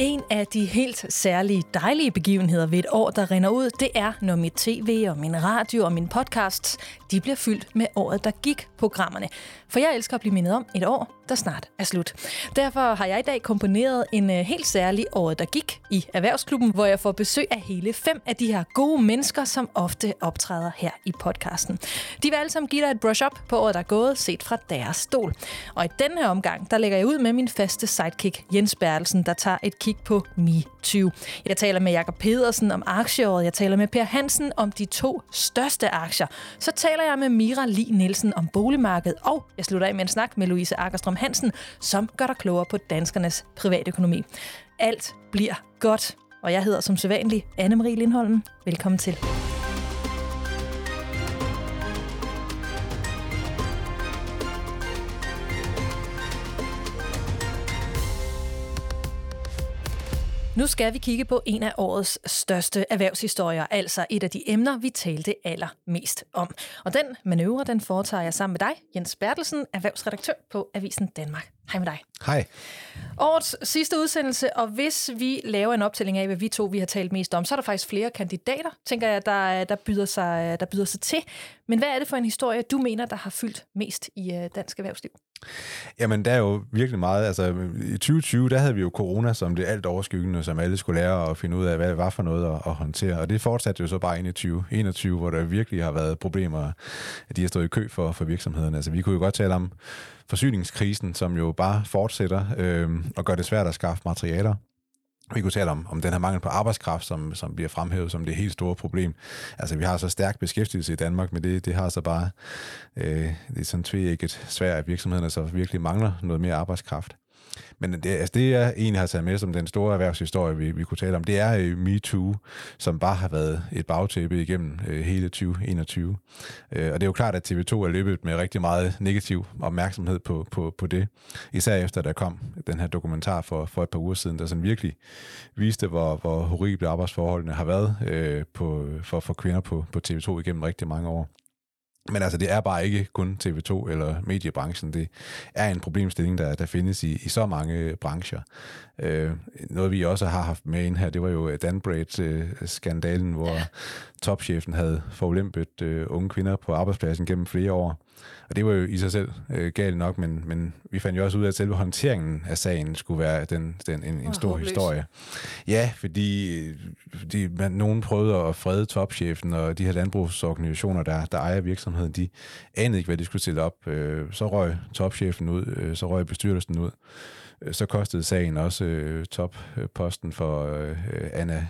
En af de helt særlige dejlige begivenheder ved et år, der rinder ud, det er, når mit tv og min radio og min podcast, de bliver fyldt med året, der gik programmerne. For jeg elsker at blive mindet om et år, der snart er slut. Derfor har jeg i dag komponeret en helt særlig året, der gik i Erhvervsklubben, hvor jeg får besøg af hele 5 af de her gode mennesker, som ofte optræder her i podcasten. De vil alle sammen give dig et brush-up på året, der er gået, set fra deres stol. Og i denne her omgang, der lægger jeg ud med min faste sidekick, Jens Bertelsen, der tager et kig på Me20. Jeg taler med Jakob Pedersen om aktieåret, jeg taler med Per Hansen om de 2 største aktier. Så taler jeg med Mira Lian Nielsen om boligmarkedet, og jeg slutter af med en snak med Louise Aggerström Hansen, som gør dig klogere på danskernes privatøkonomi. Alt bliver godt, og jeg hedder som sædvanlig Anne-Marie Lindholm. Velkommen til. Nu skal vi kigge på en af årets største erhvervshistorier, altså et af de emner, vi talte allermest om. Og den manøvre, den foretager jeg sammen med dig, Jens Bertelsen, erhvervsredaktør på Avisen Danmark. Hej med dig. Hej. Årets sidste udsendelse, og hvis vi laver en optælling af, hvad vi 2 vi har talt mest om, så er der faktisk flere kandidater, tænker jeg, der byder sig til. Men hvad er det for en historie, du mener, der har fyldt mest i dansk erhvervsliv? Jamen, der er jo virkelig meget. Altså, i 2020, der havde vi jo corona som det alt overskyggende, som alle skulle lære at finde ud af, hvad det var for noget at håndtere. Og det fortsatte jo så bare ind i 2021, hvor der virkelig har været problemer, at de har stået i kø for virksomhederne. Altså, vi kunne jo godt tale om forsyningskrisen, som jo bare fortsætter og gør det svært at skaffe materialer. Vi kunne tale om den her mangel på arbejdskraft, som bliver fremhævet som det helt store problem. Altså, vi har så stærk beskæftigelse i Danmark, men det har så bare det er sådan tveægget svært, at virksomhederne så virkelig mangler noget mere arbejdskraft. Men det jeg egentlig har taget med som den store erhvervshistorie, vi kunne tale om, det er MeToo, som bare har været et bagtæppe igennem hele 2021. Og det er jo klart, at TV2 er løbet med rigtig meget negativ opmærksomhed på det. Især efter, der kom den her dokumentar for et par uger siden, der sådan virkelig viste, hvor horrible arbejdsforholdene har været for kvinder på TV2 igennem rigtig mange år. Men altså, det er bare ikke kun TV2 eller mediebranchen. Det er en problemstilling, der findes i så mange brancher. Noget, vi også har haft med ind her, det var jo Danbred-skandalen, hvor topchefen havde forulempet unge kvinder på arbejdspladsen gennem flere år. Og det var jo i sig selv galt nok, men vi fandt jo også ud af, at selve håndteringen af sagen skulle være en stor historie. Ja, fordi nogen prøvede at frede topchefen, og de her landbrugsorganisationer, der ejer virksomheden, de anede ikke, hvad de skulle stille op. Så røg topchefen ud, så røg bestyrelsen ud. Så kostede sagen også topposten for Anna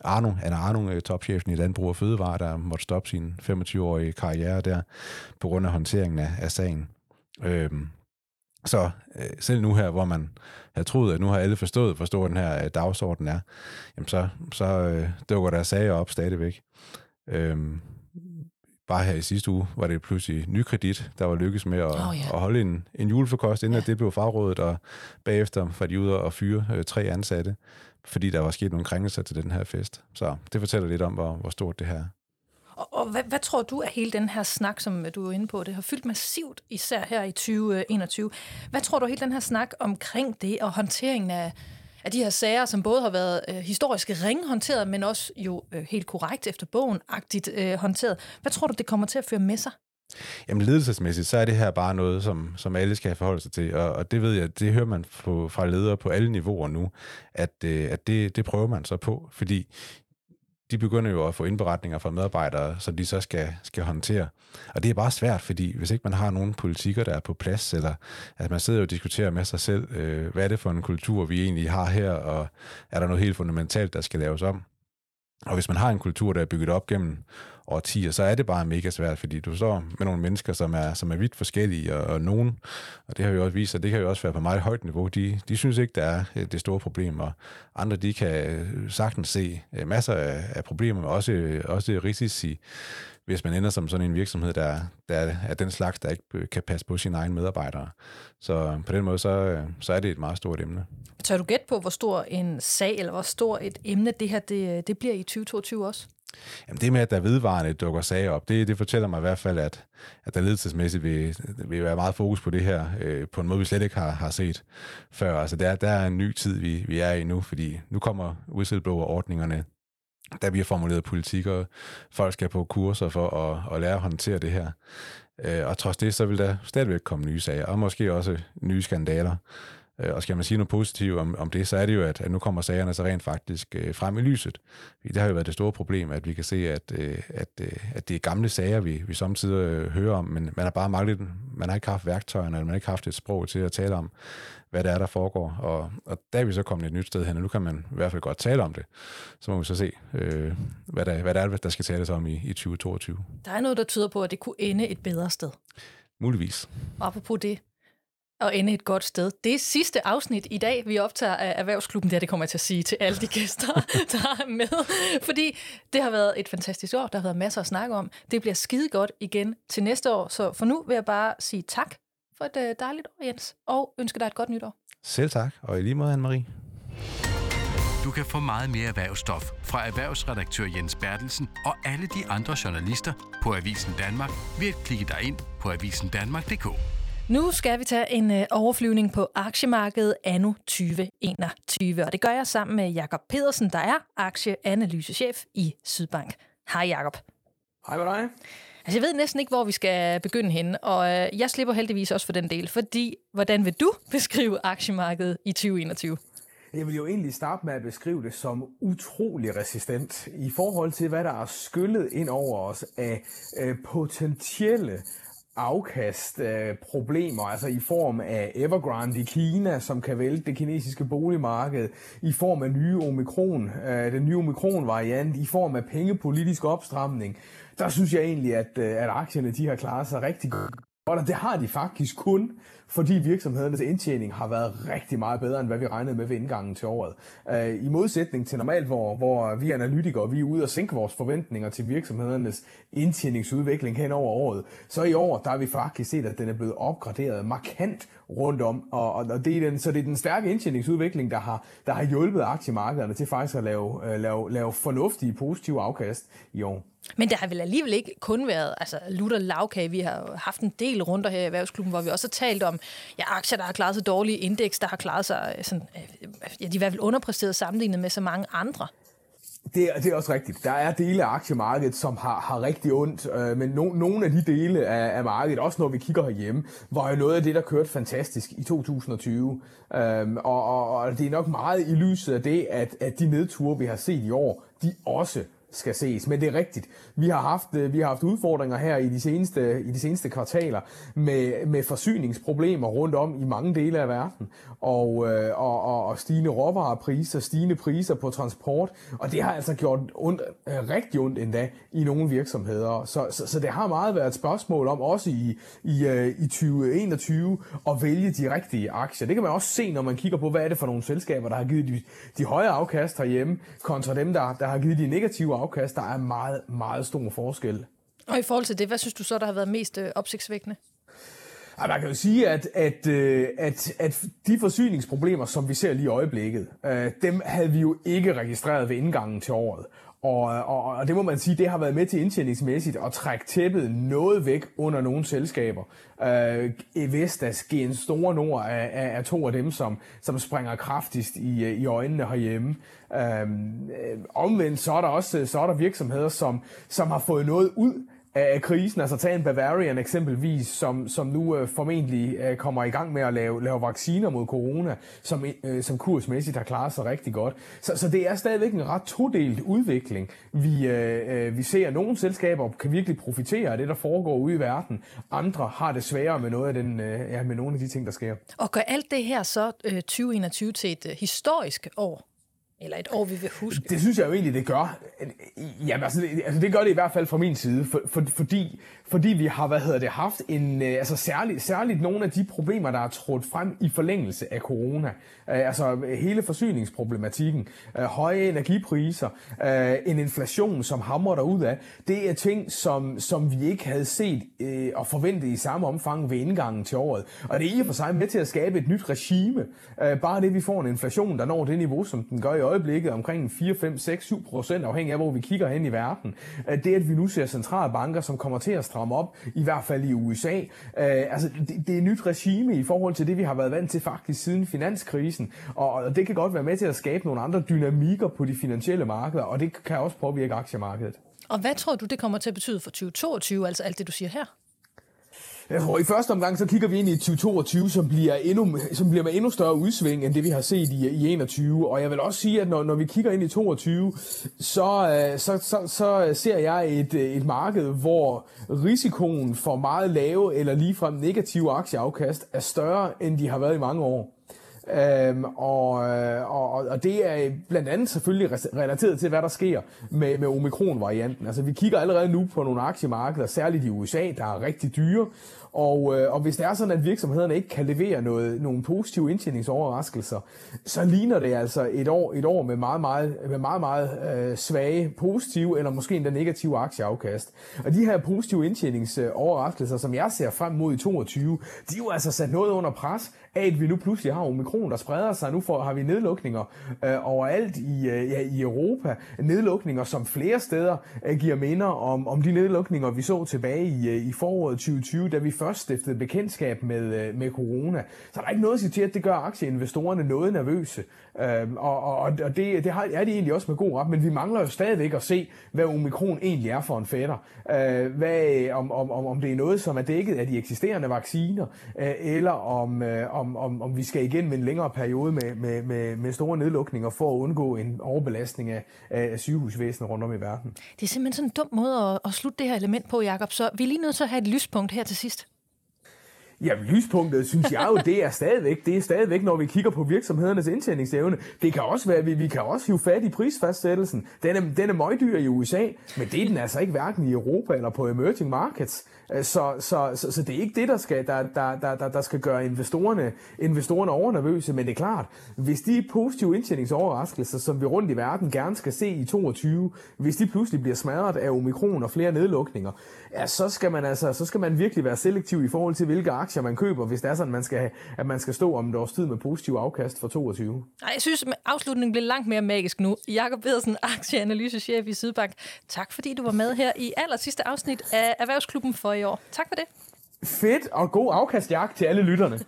Arnung, topchefen i Landbrug og Fødevare, der måtte stoppe sin 25-årige karriere der på grund af håndteringen af sagen. Så selv nu her, hvor man havde troet, at nu har alle forstået, hvor stor den her dagsorden er, jamen så dukker der sager op stadigvæk. Bare her i sidste uge var det pludselig Nykredit, der var lykkes med at holde en juleforkost, inden at det blev frarådet, og bagefter var de ude og fyre 3 ansatte, fordi der var sket nogle krænkelser til den her fest. Så det fortæller lidt om, hvor stort det her er. Og hvad tror du af hele den her snak, som du er inde på, det har fyldt massivt, især her i 2021. Hvad tror du af hele den her snak omkring det, og håndteringen af de her sager, som både har været historisk ringhåndteret, men også jo helt korrekt efter bogen-agtigt håndteret. Hvad tror du, det kommer til at føre med sig? Jamen ledelsesmæssigt, så er det her bare noget, som alle skal forholde sig til, og det ved jeg, det hører man fra ledere på alle niveauer nu, at det prøver man så på, fordi de begynder jo at få indberetninger fra medarbejdere, som de så skal håndtere. Og det er bare svært, fordi hvis ikke man har nogen politikker, der er på plads, eller at man sidder og diskuterer med sig selv, hvad er det for en kultur, vi egentlig har her, og er der noget helt fundamentalt, der skal laves om? Og hvis man har en kultur, der er bygget op gennem årtier, så er det bare mega svært, fordi du står med nogle mennesker, som er vidt forskellige, og nogen, og det har jo også vist, og det kan jo også være på meget højt niveau, de synes ikke, der er det store problem, og andre, de kan sagtens se masser af problemer, men også risici, hvis man ender som sådan en virksomhed, der er den slags, der ikke kan passe på sine egne medarbejdere. Så på den måde, så er det et meget stort emne. Tør du gætte på, hvor stor en sag, eller hvor stor et emne det her, det bliver i 2022 også? Jamen det med, at der vedvarende dukker sager op, det fortæller mig i hvert fald, at der ledelsesmæssigt vil være meget fokus på det her, på en måde, vi slet ikke har set før. Altså der er en ny tid, vi er i nu, fordi nu kommer whistleblower-ordningerne, der bliver formuleret politik, og folk skal på kurser for at lære at håndtere det her. Og trods det, så vil der stadigvæk komme nye sager, og måske også nye skandaler. Og skal man sige noget positivt om det, så er det jo, at nu kommer sagerne så rent faktisk frem i lyset. Det har jo været det store problem, at vi kan se, at det er gamle sager, vi samtidig hører om, men man har bare manglet, man har ikke haft værktøjerne, eller man har ikke haft et sprog til at tale om, hvad det er, der foregår. Og der er vi så kommet et nyt sted hen, og nu kan man i hvert fald godt tale om det. Så må vi så se, hvad der er, der skal tales om i 2022. Der er noget, der tyder på, at det kunne ende et bedre sted. Muligvis. Og apropos det, og ende et godt sted. Det er sidste afsnit i dag, vi optager af Erhvervsklubben. Det kommer jeg til at sige til alle de gæster, der er med. Fordi det har været et fantastisk år. Der har været masser at snakke om. Det bliver skide godt igen til næste år. Så for nu vil jeg bare sige tak for et dejligt år, Jens. Og ønske dig et godt nytår. Selv tak. Og i lige måde, Anne-Marie. Du kan få meget mere erhvervsstof fra erhvervsredaktør Jens Bertelsen og alle de andre journalister på Avisen Danmark ved at klikke dig ind på avisendanmark.dk. Nu skal vi tage en overflyvning på aktiemarkedet anno 2021, og det gør jeg sammen med Jakob Pedersen, der er aktieanalysechef i Sydbank. Hej Jakob. Hej med dig. Altså jeg ved næsten ikke, hvor vi skal begynde henne, og jeg slipper heldigvis også for den del, fordi hvordan vil du beskrive aktiemarkedet i 2021? Jeg vil jo egentlig starte med at beskrive det som utrolig resistent i forhold til, hvad der er skyllet ind over os af potentielle afkastproblemer, altså i form af Evergrande i Kina, som kan vælte det kinesiske boligmarked, i form af den nye omikron-variant, i form af pengepolitisk opstramning. Der synes jeg egentlig, at aktierne de har klaret sig rigtig godt, og det har de faktisk kun, fordi virksomhedernes indtjening har været rigtig meget bedre, end hvad vi regnede med ved indgangen til året. I modsætning til normalt, hvor vi analytikere, vi er ude og sænke vores forventninger til virksomhedernes indtjeningsudvikling hen over året, så i år, der har vi faktisk set, at den er blevet opgraderet markant rundt om, og det er den stærke indtjeningsudvikling, der har hjulpet aktiemarkederne til faktisk at lave fornuftige, positive afkast i år. Men der har vel alligevel ikke kun været lutter lavkage. Vi har haft en del runder her i Erhvervsklubben, hvor vi også har talt om aktier, der har klaret sig dårlige, indeks, der har klaret sig de er i hvert fald underpræsteret sammenlignet med så mange andre. Det er også rigtigt. Der er dele af aktiemarkedet, som har rigtig ondt, men nogle af de dele af markedet, også når vi kigger herhjemme, var jo noget af det, der kørte fantastisk i 2020. Og det er nok meget i lyset af det, at de nedture, vi har set i år, de også skal ses, men det er rigtigt. Vi har haft udfordringer her i de seneste kvartaler med forsyningsproblemer rundt om i mange dele af verden, og stigende råvarepriser, stigende priser på transport, og det har altså gjort rigtig ondt endda i nogle virksomheder. Så det har meget været et spørgsmål om, også i 2021, at vælge de rigtige aktier. Det kan man også se, når man kigger på, hvad er det for nogle selskaber, der har givet de høje afkast herhjemme, kontra dem, der har givet de negative afkast. Der er meget, meget stor forskel. Og i forhold til det, hvad synes du så, der har været mest opsigtsvækkende? Ja, man kan jo sige, at de forsyningsproblemer, som vi ser lige i øjeblikket, dem havde vi jo ikke registreret ved indgangen til året. Og det må man sige, det har været med til indtjeningsmæssigt at trække tæppet noget væk under nogle selskaber. Vestas, GN Store Nord er to af dem, som springer kraftigst i øjnene herhjemme. Omvendt så er der virksomheder, som har fået noget ud af krisen, altså tage en Bavarian eksempelvis, som nu formentlig kommer i gang med at lave vacciner mod corona, som kursmæssigt har klaret sig rigtig godt. Så det er stadigvæk en ret todelt udvikling. Vi ser, at nogle selskaber kan virkelig profitere af det, der foregår ude i verden. Andre har det sværere med med nogle af de ting, der sker. Og gør alt det her så 2021 til et historisk år? Eller et år, vi vil huske? Det synes jeg jo egentlig, det gør. Jamen, altså, det gør det i hvert fald fra min side, fordi fordi vi har, haft en, altså særligt nogle af de problemer, der er trådt frem i forlængelse af corona. Altså hele forsyningsproblematikken, høje energipriser, en inflation, som hamrer derudad. Det er ting, som vi ikke havde set og forventet i samme omfang ved indgangen til året. Og det er i og for sig med til at skabe et nyt regime. Bare det, vi får en inflation, der når det niveau, som den gør i øjeblikket, omkring 4-7%, afhængig af, hvor vi kigger hen i verden. Det, at vi nu ser centralbanker, som kommer til at stramme op, i hvert fald i USA. Altså, det er et nyt regime i forhold til det, vi har været vant til faktisk siden finanskrisen. Og det kan godt være med til at skabe nogle andre dynamikker på de finansielle markeder, og det kan også påvirke aktiemarkedet. Og hvad tror du, det kommer til at betyde for 2022, altså alt det, du siger her? Jeg tror, i første omgang, så kigger vi ind i 2022, som bliver med endnu større udsving, end det vi har set i 21. Og jeg vil også sige, at når vi kigger ind i 2022, så ser jeg et marked, hvor risikoen for meget lave eller ligefrem negative aktieafkast er større, end de har været i mange år. Og det er blandt andet selvfølgelig relateret til, hvad der sker med omikron-varianten. Altså vi kigger allerede nu på nogle aktiemarkeder, særligt i USA, der er rigtig dyre. Og hvis det er sådan, at virksomhederne ikke kan levere nogle positive indtjeningsoverraskelser, så ligner det altså et år med meget, meget svage positive eller måske endda negative aktieafkast. Og de her positive indtjeningsoverraskelser, som jeg ser frem mod i 2022, de er jo altså sat noget under pres af, at vi nu pludselig har omikron, der spreder sig. Nu har vi nedlukninger overalt i Europa. Nedlukninger, som flere steder giver minder om de nedlukninger, vi så tilbage i foråret 2020, da vi først stiftede bekendtskab med corona. Så der er ikke noget at sige til, at det gør aktieinvestorerne noget nervøse. Og det er de egentlig også med god ret, men vi mangler jo stadigvæk at se, hvad omikron egentlig er for en fætter. Om det er noget, som er dækket af de eksisterende vacciner, eller om vi skal igen med en længere periode med store nedlukninger for at undgå en overbelastning af sygehusvæsenet rundt om i verden. Det er simpelthen sådan en dum måde at slutte det her element på, Jakob. Så vi er lige nødt til at have et lyspunkt her til sidst. Ja, lyspunktet, synes jeg jo, det er stadigvæk, når vi kigger på virksomhedernes indtjeningsevne. Det kan også være, vi kan også hive fat i prisfastsættelsen. Den er møgdyr i USA, men det er den altså ikke hverken i Europa eller på emerging markets. Så det er ikke det, der skal gøre investorerne overnervøse, men det er klart, hvis de positive indtjeningsoverraskelser, som vi rundt i verden gerne skal se i 2022, hvis de pludselig bliver smadret af omikron og flere nedlukninger, ja, så skal man virkelig være selektiv i forhold til, hvilke aktier man køber, hvis det er sådan, at man skal stå om et års tid med positiv afkast for 2022. Jeg synes, afslutningen blev langt mere magisk nu. Jakob Pedersen, aktieanalysechef i Sydbank. Tak fordi du var med her i allersidste afsnit af Erhvervsklubben for i år. Tak for det. Fedt og god afkastjagt til alle lytterne.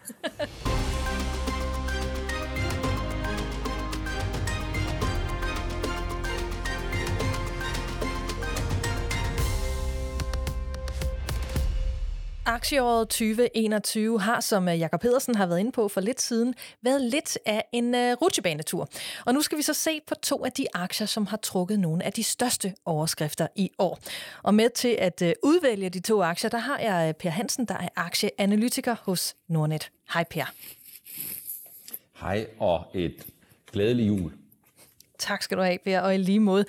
Aktieåret 2021 har, som Jakob Pedersen har været inde på for lidt siden, været lidt af en rutsjebanetur. Og nu skal vi så se på to af de aktier, som har trukket nogle af de største overskrifter i år. Og med til at udvælge de to aktier, der har jeg Per Hansen, der er aktieanalytiker hos Nordnet. Hej Per. Hej og et glædeligt jul. Tak skal du have, Per, og i lige måde.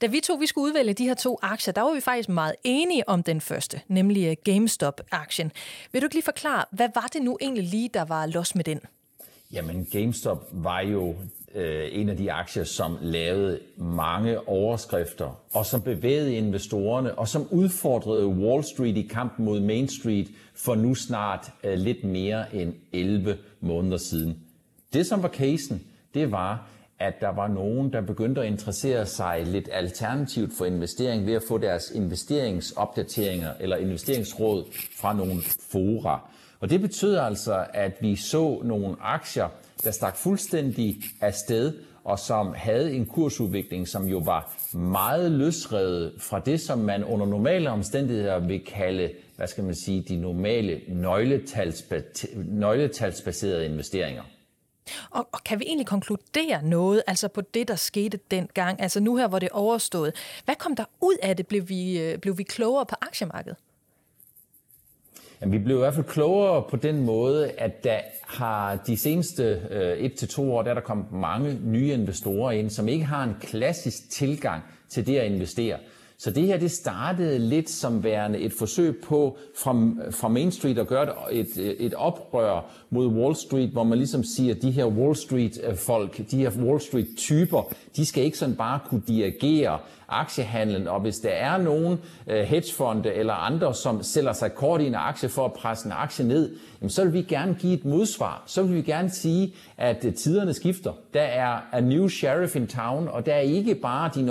Da vi skulle udvælge de her to aktier, der var vi faktisk meget enige om den første, nemlig GameStop-aktien. Vil du ikke lige forklare, hvad var det nu egentlig lige, der var los med den? Jamen, GameStop var jo en af de aktier, som lavede mange overskrifter, og som bevægede investorerne, og som udfordrede Wall Street i kampen mod Main Street for nu snart lidt mere end 11 måneder siden. Det, som var casen, det var, at der var nogen, der begyndte at interessere sig lidt alternativt for investering ved at få deres investeringsopdateringer eller investeringsråd fra nogle fora. Og det betød altså, at vi så nogle aktier, der stak fuldstændig afsted og som havde en kursudvikling, som jo var meget løsredet fra det, som man under normale omstændigheder vil kalde, de normale nøgletalsbaserede investeringer. Og kan vi egentlig konkludere noget altså på det, der skete dengang, altså nu her, hvor det overstået? Hvad kom der ud af det? Blev vi klogere på aktiemarkedet? Jamen, vi blev i hvert fald klogere på den måde, at der har de seneste 1 til 2 år, der er der kommet mange nye investorer ind, som ikke har en klassisk tilgang til det at investere. Så det her, det startede lidt som værende et forsøg på fra Main Street at gøre et oprør mod Wall Street, hvor man ligesom siger, at de her Wall Street-folk, de her Wall Street-typer, de skal ikke sådan bare kunne dirigere aktiehandlen, og hvis der er nogen hedgefonde eller andre, som sælger sig kort i en aktie for at presse en aktie ned, jamen, så vil vi gerne give et modsvar. Så vil vi gerne sige, at tiderne skifter. Der er a new sheriff in town, og der er ikke bare de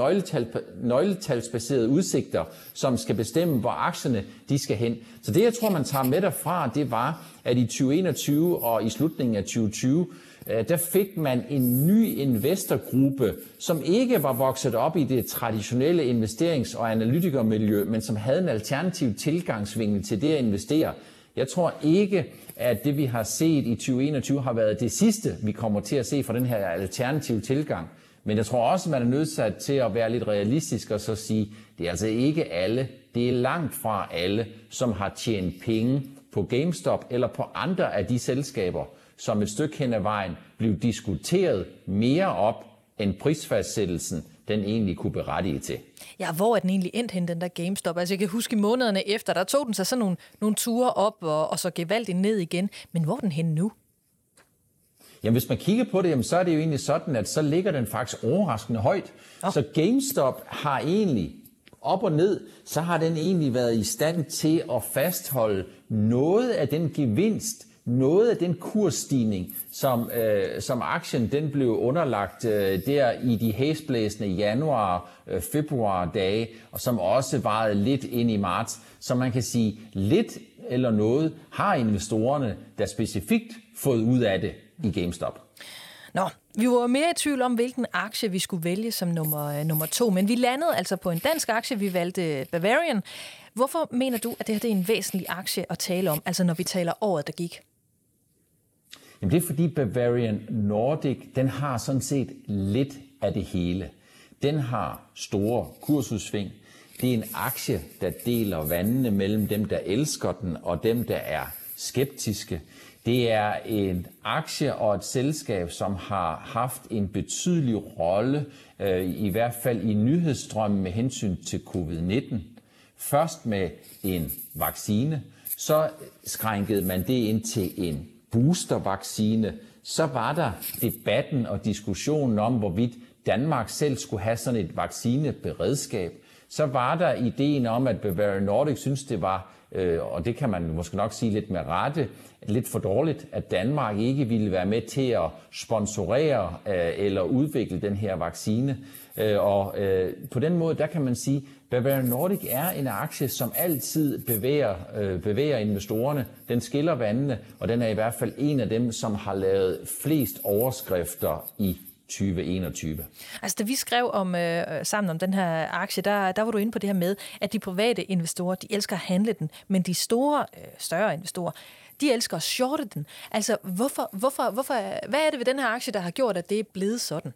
nøgletalsbaserede udsigter, som skal bestemme, hvor aktierne de skal hen. Så det, jeg tror, man tager med derfra, det var, at i 2021 og i slutningen af 2020, der fik man en ny investorgruppe, som ikke var vokset op i det traditionelle investerings- og analytikermiljø, men som havde en alternativ tilgangsvinkel til det at investere. Jeg tror ikke, at det vi har set i 2021 har været det sidste, vi kommer til at se fra den her alternative tilgang. Men jeg tror også, at man er nødsat til at være lidt realistisk og så sige, det er altså ikke alle, det er langt fra alle, som har tjent penge på GameStop eller på andre af de selskaber, som et stykke hen ad vejen blev diskuteret mere op, end prisfastsættelsen den egentlig kunne berettige til. Ja, hvor er den egentlig endt hen, den der GameStop? Altså jeg kan huske månederne efter, der tog den sig sådan nogle ture op og så gevaldigt ned igen. Men hvor er den hen nu? Jamen hvis man kigger på det, jamen, så er det jo egentlig sådan, at så ligger den faktisk overraskende højt. Oh. Så GameStop har egentlig op og ned, så har den egentlig været i stand til at fastholde noget af den gevinst, noget af den kursstigning, som aktien den blev underlagt der i de hæsblæsende januar-februar-dage, og som også varede lidt ind i marts. Så man kan sige, lidt eller noget har investorerne, der specifikt fået ud af det i GameStop. Nå, vi var mere i tvivl om, hvilken aktie vi skulle vælge som nummer 2, men vi landede altså på en dansk aktie, vi valgte Bavarian. Hvorfor mener du, at det her det er en væsentlig aktie at tale om, altså når vi taler året, der gik? Jamen det er fordi Bavarian Nordic, den har sådan set lidt af det hele. Den har store kursudsving. Det er en aktie, der deler vandene mellem dem, der elsker den, og dem, der er skeptiske. Det er en aktie og et selskab, som har haft en betydelig rolle, i hvert fald i nyhedsstrømmen med hensyn til covid-19. Først med en vaccine, så skrænkede man det ind til en boostervaccine. Så var der debatten og diskussionen om, hvorvidt Danmark selv skulle have sådan et vaccineberedskab. Så var der ideen om, at Bavarian Nordic synes, det var, og det kan man måske nok sige lidt med rette, lidt for dårligt, at Danmark ikke ville være med til at sponsorere eller udvikle den her vaccine. Og på den måde, der kan man sige, Bavarian Nordic er en aktie, som altid bevæger investorerne. Den skiller vandene, og den er i hvert fald en af dem, som har lavet flest overskrifter i 2021. Altså da vi skrev sammen om den her aktie, der var du inde på det her med, at de private investorer, de elsker at handle den, men de store, større investorer, de elsker at shorte den. Altså hvorfor, hvad er det ved den her aktie, der har gjort, at det er blevet sådan?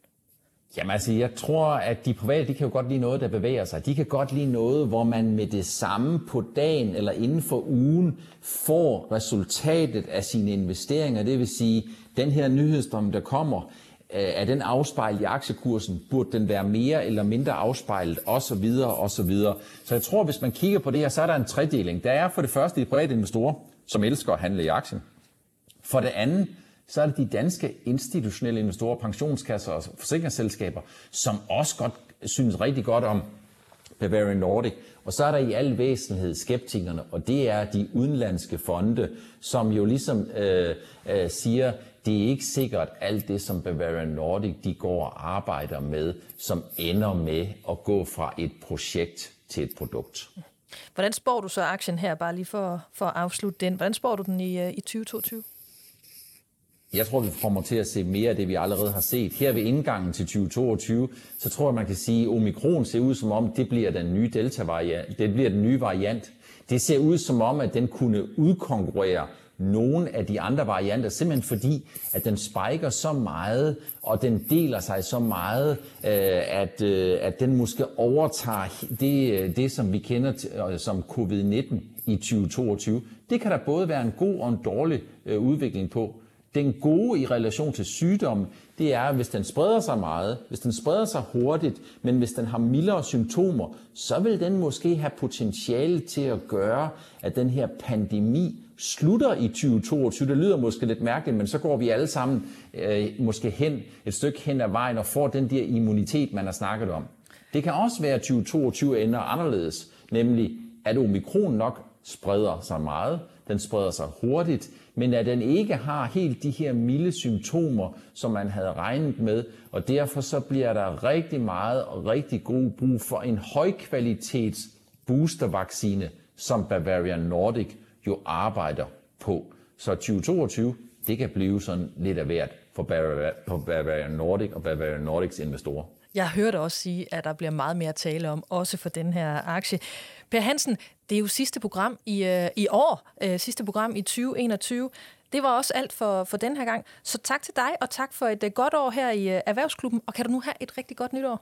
Jamen altså, jeg tror, at de private, de kan jo godt lide noget, der bevæger sig. De kan godt lide noget, hvor man med det samme på dagen eller inden for ugen får resultatet af sine investeringer. Det vil sige, den her nyhedsstrøm, der kommer, er den afspejlet i aktiekursen? Burde den være mere eller mindre afspejlet? Og så videre, og så videre. Så jeg tror, hvis man kigger på det her, så er der en tredeling. Der er for det første de private investorer, som elsker at handle i aktien. For det andet, så er det de danske institutionelle investorer, pensionskasser og forsikringsselskaber, som også godt synes rigtig godt om Bavarian Nordic. Og så er der i al væsentlighed skeptikerne, og det er de udenlandske fonde, som jo ligesom siger, det er ikke sikkert alt det, som Bavarian Nordic de går og arbejder med, som ender med at gå fra et projekt til et produkt. Hvordan spår du så aktien her, bare lige for at afslutte den? Hvordan spår du den i 2022? Jeg tror, vi kommer til at se mere af det, vi allerede har set. Her ved indgangen til 2022, så tror jeg, man kan sige, at omikron ser ud som om, det bliver den nye delta-variant. Det bliver den nye variant. Det ser ud som om, at den kunne udkonkurrere nogle af de andre varianter, simpelthen fordi, at den spiker så meget, og den deler sig så meget, at den måske overtager det, som vi kender som covid-19 i 2022. Det kan der både være en god og en dårlig udvikling på. Den gode i relation til sygdommen, det er, hvis den spreder sig meget, hvis den spreder sig hurtigt, men hvis den har mildere symptomer, så vil den måske have potentiale til at gøre, at den her pandemi slutter i 2022. Det lyder måske lidt mærkeligt, men så går vi alle sammen måske hen et stykke hen ad vejen og får den der immunitet, man har snakket om. Det kan også være, at 2022 ender anderledes, nemlig at omikron nok spreder sig meget, den spreder sig hurtigt, men at den ikke har helt de her milde symptomer, som man havde regnet med, og derfor så bliver der rigtig meget og rigtig god brug for en højkvalitets boostervaccine, som Bavarian Nordic jo arbejder på. Så 2022, det kan blive sådan lidt af hvert for Bavarian Nordic og Bavarian Nordics investorer. Jeg hørte også sige, at der bliver meget mere at tale om, også for den her aktie. Per Hansen, det er jo sidste program i år, sidste program i 2021. Det var også alt for den her gang. Så tak til dig, og tak for et godt år her i Erhvervsklubben. Og kan du nu have et rigtig godt nytår?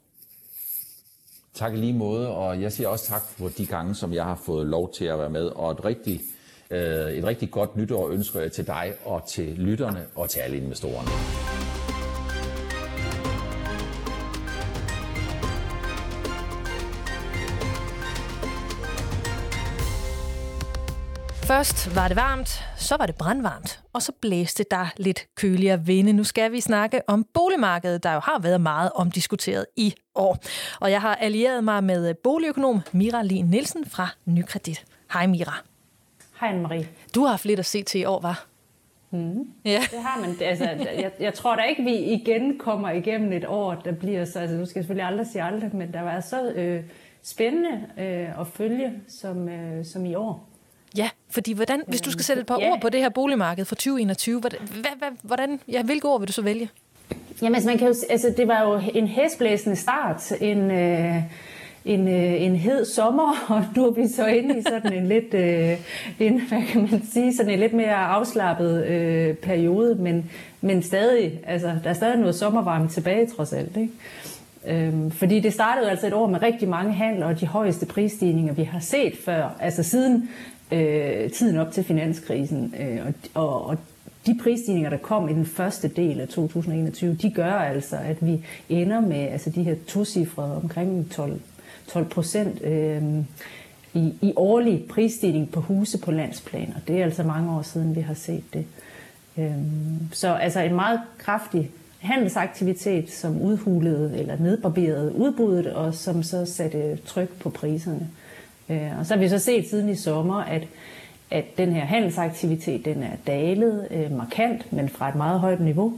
Tak i lige måde, og jeg siger også tak for de gange, som jeg har fået lov til at være med. Og et rigtig godt nytår ønsker jeg til dig og til lytterne og til alle investorerne. Først var det varmt, så var det brandvarmt, og så blæste der lidt køligere vinde. Nu skal vi snakke om boligmarkedet, der jo har været meget omdiskuteret i år. Og jeg har allieret mig med boligøkonom Mira Lian Nielsen fra Nykredit. Hej Mira. Hej Anne-Marie. Du har haft lidt at se til i år, var? Ja. Det har man. Altså, jeg tror da ikke, vi igen kommer igennem et år, der bliver så... Altså, nu skal jeg selvfølgelig aldrig sige aldrig, men der var så spændende at følge som i år. Ja, fordi hvordan, hvis du skal sætte et par ord på det her boligmarked for 2021, hvilke ord vil du så vælge? Jamen, altså, man kan jo, altså, det var jo en hæsblæsende start, en hed sommer, og nu er vi så inde i sådan en lidt, sådan en lidt mere afslappet periode, men stadig, altså, der er stadig noget sommervarme tilbage trods alt, ikke? Fordi det startede altså et år med rigtig mange handler og de højeste prisstigninger, vi har set før, altså siden tiden op til finanskrisen. Og de prisstigninger, der kom i den første del af 2021, de gør altså, at vi ender med altså de her tocifrede omkring 12% i årlig prisstigning på huse på landsplan. Og det er altså mange år siden, vi har set det. Så altså en meget kraftig handelsaktivitet, som udhulede eller nedbarberede udbuddet, og som så satte tryk på priserne. Og så har vi så set siden i sommer, at den her handelsaktivitet, den er dalet markant, men fra et meget højt niveau,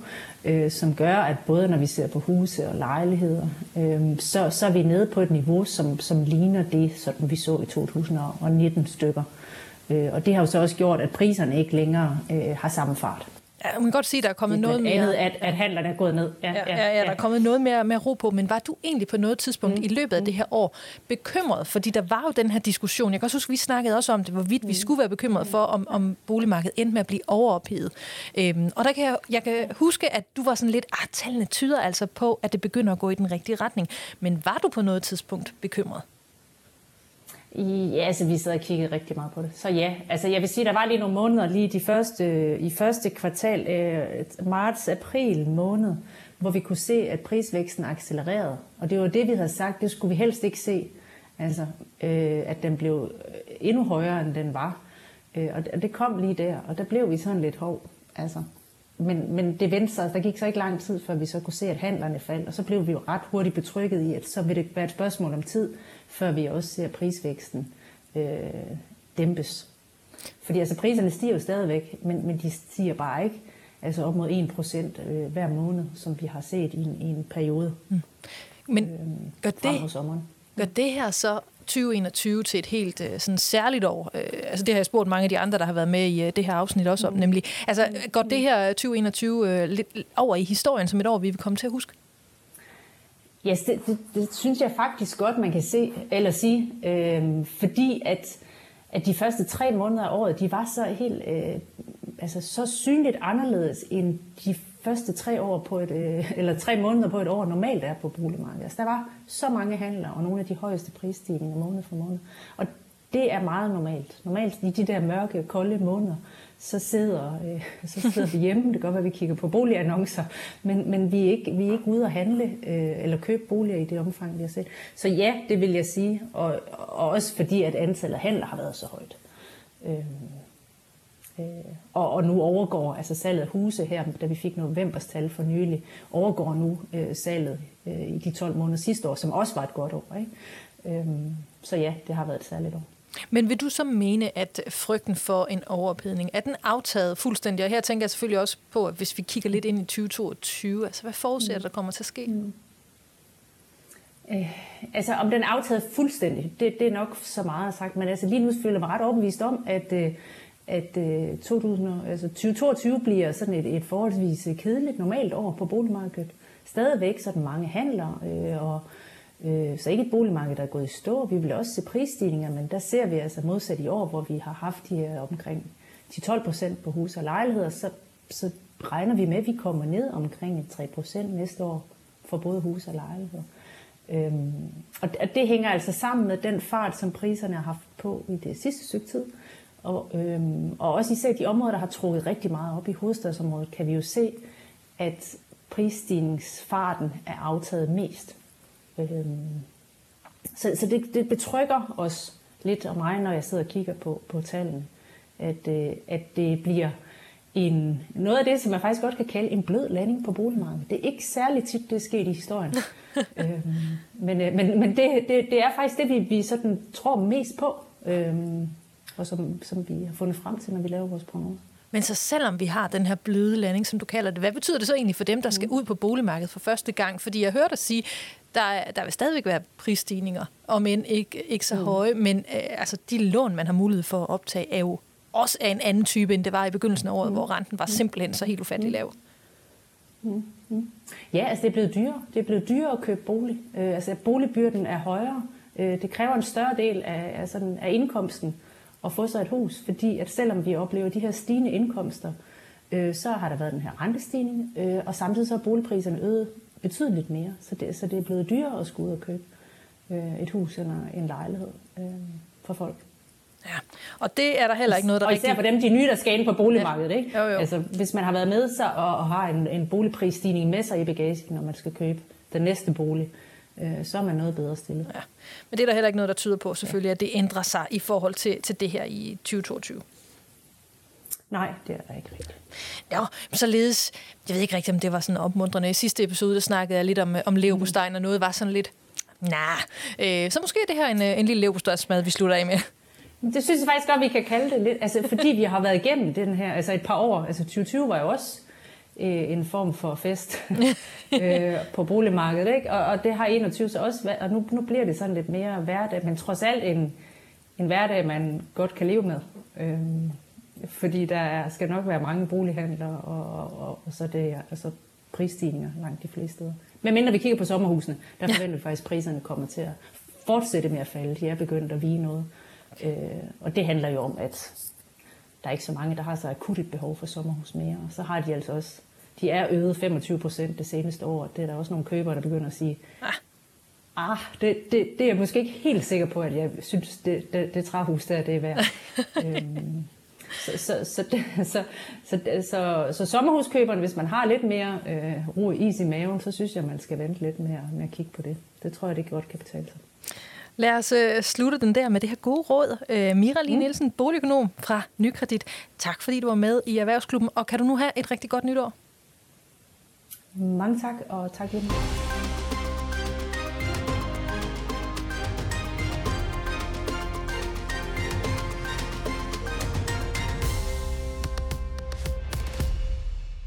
som gør, at både når vi ser på huse og lejligheder, så er vi nede på et niveau, som ligner det, sådan vi så i 2019 stykker. Og det har jo så også gjort, at priserne ikke længere har samme fart. Ja, man kan godt sige, at der er kommet noget mere... At handlerne er gået ned. Ja, der er kommet noget mere ro på. Men var du egentlig på noget tidspunkt i løbet af det her år bekymret? Fordi der var jo den her diskussion. Jeg kan også huske, vi snakkede også om det, hvorvidt vi skulle være bekymret for, om boligmarkedet endte med at blive overophedet. Og der kan jeg kan huske, at du var sådan lidt, tallene tyder altså på, at det begynder at gå i den rigtige retning. Men var du på noget tidspunkt bekymret? Ja, altså vi sad og kiggede rigtig meget på det. Så ja, altså jeg vil sige, der var lige nogle måneder lige i første kvartal, marts-april måned, hvor vi kunne se, at prisvæksten accelererede. Og det var det, vi havde sagt, det skulle vi helst ikke se, altså at den blev endnu højere, end den var. Og det kom lige der, og der blev vi sådan lidt hård, altså. Men det vendte sig, der gik så ikke lang tid, før vi så kunne se, at handlerne faldt, og så blev vi jo ret hurtigt betrykket i, at så vil det være et spørgsmål om tid, før vi også ser prisvæksten dæmpes. Fordi altså priserne stiger jo stadigvæk, men de stiger bare ikke, altså op mod 1% hver måned, som vi har set i en periode. Men gør det her så 2021 til et helt sådan særligt år. Altså det har jeg spurgt mange af de andre, der har været med i det her afsnit også om, nemlig. Altså går det her 2021 lidt over i historien som et år, vi vil komme til at huske? Ja, yes, det synes jeg faktisk godt, man kan se eller sige, fordi at de første 3 måneder af året, de var så helt, altså så synligt anderledes end de første 3 år på eller 3 måneder på et år normalt er på boligmarkedet. Altså, der var så mange handler og nogle af de højeste prisstigninger måned for måned. Og det er meget normalt. Normalt i de der mørke, kolde måneder, så sidder vi hjemme. Det kan godt være, at vi kigger på boligannoncer, men vi er ikke ude at handle eller købe boliger i det omfang, vi har set. Så ja, det vil jeg sige, og også fordi, at antallet af handler har været så højt. Og nu overgår altså salget af huse her, da vi fik novembers tal for nylig, overgår nu salget i de 12 måneder sidste år, som også var et godt år. Ikke? Så ja, det har været et særligt år. Men vil du så mene, at frygten for en overophedning, er den aftaget fuldstændig? Og her tænker jeg selvfølgelig også på, at hvis vi kigger lidt ind i 2022, altså hvad forudser der kommer til at ske? Altså om den er aftaget fuldstændig, det er nok så meget sagt, men altså lige nu føler jeg mig ret overbevist om, at 2022 bliver sådan et forholdsvis kedeligt normalt år på boligmarkedet. Stadigvæk sådan mange handler, så ikke et boligmarked, der er gået i stå. Vi vil også se prisstigninger, men der ser vi altså modsat i år, hvor vi har haft de omkring 10-12% på hus og lejligheder, så regner vi med, at vi kommer ned omkring 3% næste år for både hus og lejligheder. Og det hænger altså sammen med den fart, som priserne har haft på i det sidste stykke tid. Og også især de områder, der har trukket rigtig meget op i hovedstadsområdet, kan vi jo se, at prisstigningsfarten er aftaget mest. Så det betrykker os lidt, og mig, når jeg sidder og kigger på tallene, at det bliver noget af det, som man faktisk godt kan kalde en blød landing på boligmarkedet. Det er ikke særlig tit, det er sket i historien. Men det er faktisk det, vi sådan tror mest på. Og som vi har fundet frem til, når vi laver vores prognoser. Men så selvom vi har den her bløde landing, som du kalder det, hvad betyder det så egentlig for dem, der skal ud på boligmarkedet for første gang? Fordi jeg hørte dig sige, der vil stadigvæk være prisstigninger, om end ikke så høje, men altså de lån, man har mulighed for at optage, er jo også af en anden type, end det var i begyndelsen af året, hvor renten var simpelthen så helt ufattelig lav. Ja, altså det er blevet dyrere. Det er blevet dyrere at købe bolig. Altså boligbyrden er højere. Det kræver en større del af indkomsten at få sig et hus, fordi at selvom vi oplever de her stigende indkomster, så har der været den her rentestigning, og samtidig så har boligpriserne øget betydeligt mere, så det er blevet dyrere at skulle ud og købe et hus eller en lejlighed for folk. Ja, og det er der heller ikke noget, der rigtig... Og især for dem, de nye, der skal ind på boligmarkedet, ja. Ikke? Jo. Altså, hvis man har været med sig og har en boligprisstigning med sig i bagagen, når man skal købe den næste bolig, så er man noget bedre stillet. Ja. Men det er der heller ikke noget, der tyder på, selvfølgelig, at det ændrer sig i forhold til det her i 2022. Nej, det er der ikke rigtigt. Nå, således, jeg ved ikke rigtigt, om det var sådan opmuntrende. I sidste episode, der snakkede jeg lidt om leverpostejen, og noget var sådan lidt, så måske er det her en lille leverpostejsmad, vi slutter af med. Det synes jeg faktisk godt, vi kan kalde det lidt, altså fordi vi har været igennem den her, altså et par år, altså 2020 var jo også en form for fest på boligmarkedet, ikke? Og det har 21 så også været, og nu bliver det sådan lidt mere hverdag, men trods alt en hverdag, man godt kan leve med. Fordi der skal nok være mange bolighandlere, og så det altså prisstigninger langt de fleste steder. Men mindre vi kigger på sommerhusene, der forventer vi faktisk, at priserne kommer til at fortsætte med at falde. De er begyndt at vige noget. Og det handler jo om, at der er ikke så mange, der har så akut et behov for sommerhus mere. Og så har de altså også... De er øget 25% det seneste år. Det er der også nogle købere, der begynder at sige, det er jeg måske ikke helt sikker på, at jeg synes, det træhus der, det er værd. Så sommerhuskøberne, hvis man har lidt mere ro og is i maven, så synes jeg, man skal vente lidt med at kigge på det. Det tror jeg, det godt kan betale sig. Lad os slutte den der med det her gode råd. Mira Lian Nielsen, boligøkonom fra Nykredit. Tak fordi du var med i Erhvervsklubben, og kan du nu have et rigtig godt nytår? Mange tak, og tak igen.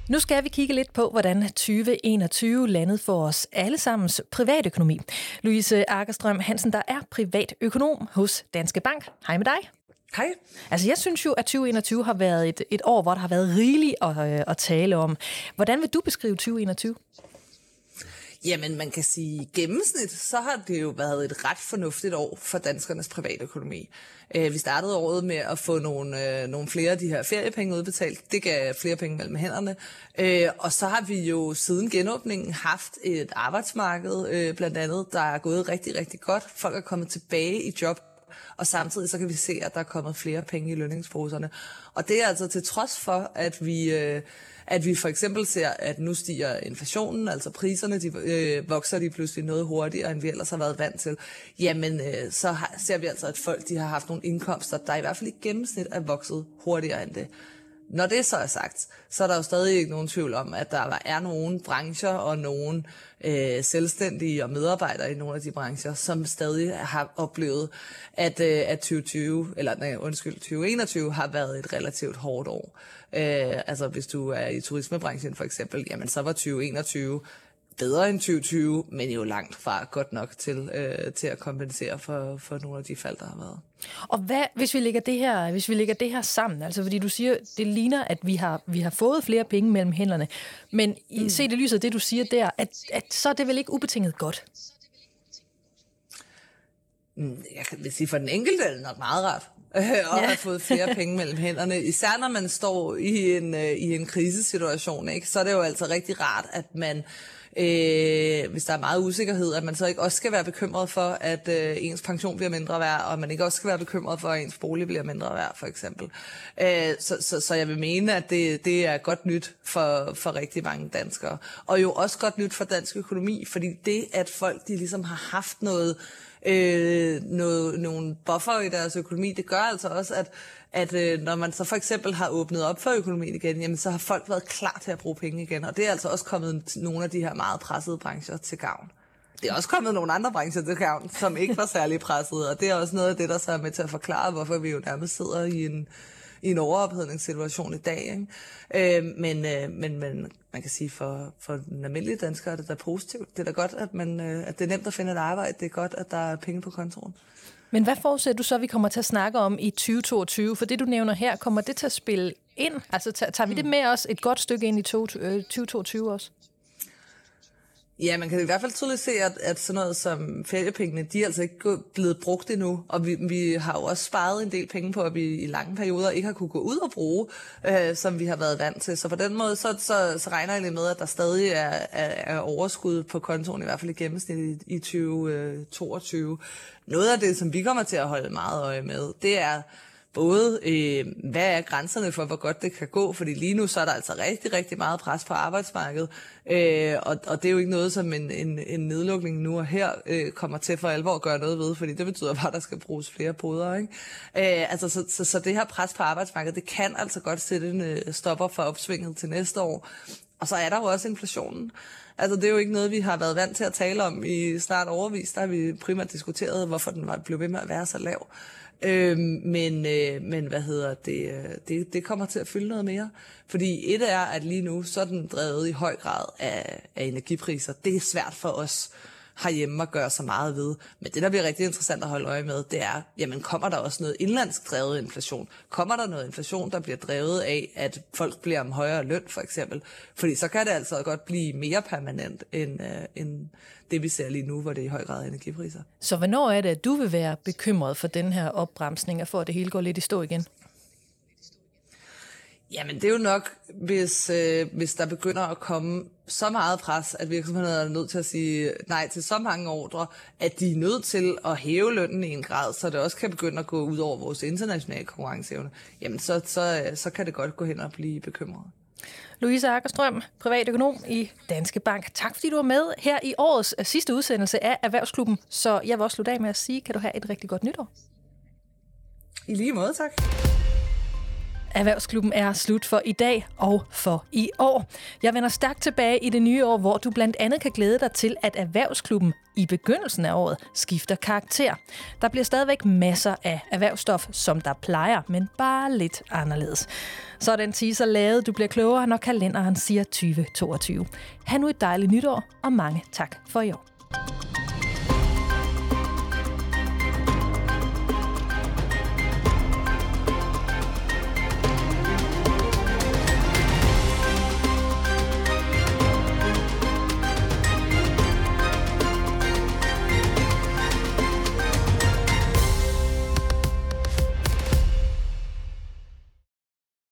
Nu skal vi kigge lidt på, hvordan 2021 landede for os allesammens privatøkonomi. Louise Aggerström Hansen, der er privatøkonom hos Danske Bank. Hej med dig. Hej. Altså, jeg synes jo, at 2021 har været et år, hvor der har været rigeligt at tale om. Hvordan vil du beskrive 2021? Jamen, man kan sige, at gennemsnit, så har det jo været et ret fornuftigt år for danskernes privatøkonomi. Vi startede året med at få nogle flere af de her feriepenge udbetalt. Det gav flere penge mellem hænderne. Og så har vi jo siden genåbningen haft et arbejdsmarked, blandt andet, der er gået rigtig, rigtig godt. Folk er kommet tilbage i job og samtidig så kan vi se, at der er kommet flere penge i lønningsposerne. Og det er altså til trods for, at vi for eksempel ser, at nu stiger inflationen, altså priserne, vokser de pludselig noget hurtigere, end vi ellers har været vant til. Jamen, så ser vi altså, at folk de har haft nogle indkomster, der i hvert fald i gennemsnit er vokset hurtigere end det. Når det så er sagt, så er der jo stadig ikke nogen tvivl om, at der er nogle brancher og nogle selvstændige og medarbejdere i nogle af de brancher, som stadig har oplevet, at 2021 har været et relativt hårdt år. Altså hvis du er i turismebranchen for eksempel, jamen så var 2021 bedre end 2020, men jo langt fra godt nok til at kompensere for nogle af de fald, der har været. Og hvad, hvis vi lægger det her sammen, altså fordi du siger, det ligner, at vi har fået flere penge mellem hænderne, men se det lyset af det, du siger der, at så er det vel ikke ubetinget godt? Jeg vil sige, for den enkelte er det nok meget rart at have fået flere penge mellem hænderne. Især når man står i en krisesituation, ikke? Så er det jo altså rigtig rart, at man hvis der er meget usikkerhed, at man så ikke også skal være bekymret for, at ens pension bliver mindre værd, og man ikke også skal være bekymret for, at ens bolig bliver mindre værd, for eksempel. Så jeg vil mene, at det er godt nyt for rigtig mange danskere. Og jo også godt nyt for dansk økonomi, fordi det, at folk de ligesom har haft nogle buffer i deres økonomi, det gør altså også, at når man så for eksempel har åbnet op for økonomien igen, jamen så har folk været klar til at bruge penge igen, og det er altså også kommet nogle af de her meget pressede brancher til gavn. Det er også kommet nogle andre brancher til gavn, som ikke var særlig pressede, og det er også noget af det, der så er med til at forklare, hvorfor vi jo nærmest sidder i en overophedningssituation i dag. Ikke? Men man kan sige, for den almindelige dansker er det da positivt. Det er da godt, at det er nemt at finde et arbejde. Det er godt, at der er penge på kontoen. Men hvad forudser du så, vi kommer til at snakke om i 2022? For det, du nævner her, kommer det til at spille ind? Altså tager vi det med os et godt stykke ind i 2022 også? Ja, man kan i hvert fald tydeligt se, at sådan noget som feriepengene, de er altså ikke blevet brugt endnu, og vi har jo også sparet en del penge på, at vi i lange perioder ikke har kunne gå ud og bruge, som vi har været vant til. Så på den måde, så regner jeg lidt med, at der stadig er overskud på kontoen, i hvert fald i gennemsnit i 2022. Noget af det, som vi kommer til at holde meget øje med, det er både, hvad er grænserne for, hvor godt det kan gå, fordi lige nu så er der altså rigtig, rigtig meget pres på arbejdsmarkedet, og det er jo ikke noget, som en nedlukning nu og her kommer til for alvor at gøre noget ved, fordi det betyder bare, at der skal bruges flere poder, ikke? Altså, det her pres på arbejdsmarkedet, det kan altså godt sætte en stopper for opsvinget til næste år. Og så er der jo også inflationen. Altså, det er jo ikke noget, vi har været vant til at tale om i snart overvis. Der har vi primært diskuteret, hvorfor den blev ved med at være så lav. Men det kommer til at fylde noget mere. Fordi et er, at lige nu, så er den drevet i høj grad af energipriser. Det er svært for os herhjemme at gøre så meget ved. Men det, der bliver rigtig interessant at holde øje med, det er, jamen kommer der også noget indlandsk drevet inflation? Kommer der noget inflation, der bliver drevet af, at folk bliver om højere løn, for eksempel? Fordi så kan det altså godt blive mere permanent, end det, vi ser lige nu, hvor det er i høj grad energipriser. Så hvornår er det, at du vil være bekymret for den her opbremsning, og for at det hele går lidt i stå igen? Jamen, det er jo nok, hvis der begynder at komme så meget pres, at virksomhederne er nødt til at sige nej til så mange ordre, at de er nødt til at hæve lønnen i en grad, så det også kan begynde at gå ud over vores internationale konkurrenceevne. Jamen, så kan det godt gå hen og blive bekymret. Louise Aggerström, privatøkonom i Danske Bank. Tak fordi du var med her i årets sidste udsendelse af Erhvervsklubben. Så jeg vil også slutte af med at sige, kan du have et rigtig godt nytår? I lige måde, tak. Erhvervsklubben er slut for i dag og for i år. Jeg vender stærkt tilbage i det nye år, hvor du blandt andet kan glæde dig til, at Erhvervsklubben i begyndelsen af året skifter karakter. Der bliver stadigvæk masser af erhvervsstof, som der plejer, men bare lidt anderledes. Så den teaser lavet, du bliver klogere, når kalenderen siger 2022. Ha' nu et dejligt nytår, og mange tak for i år.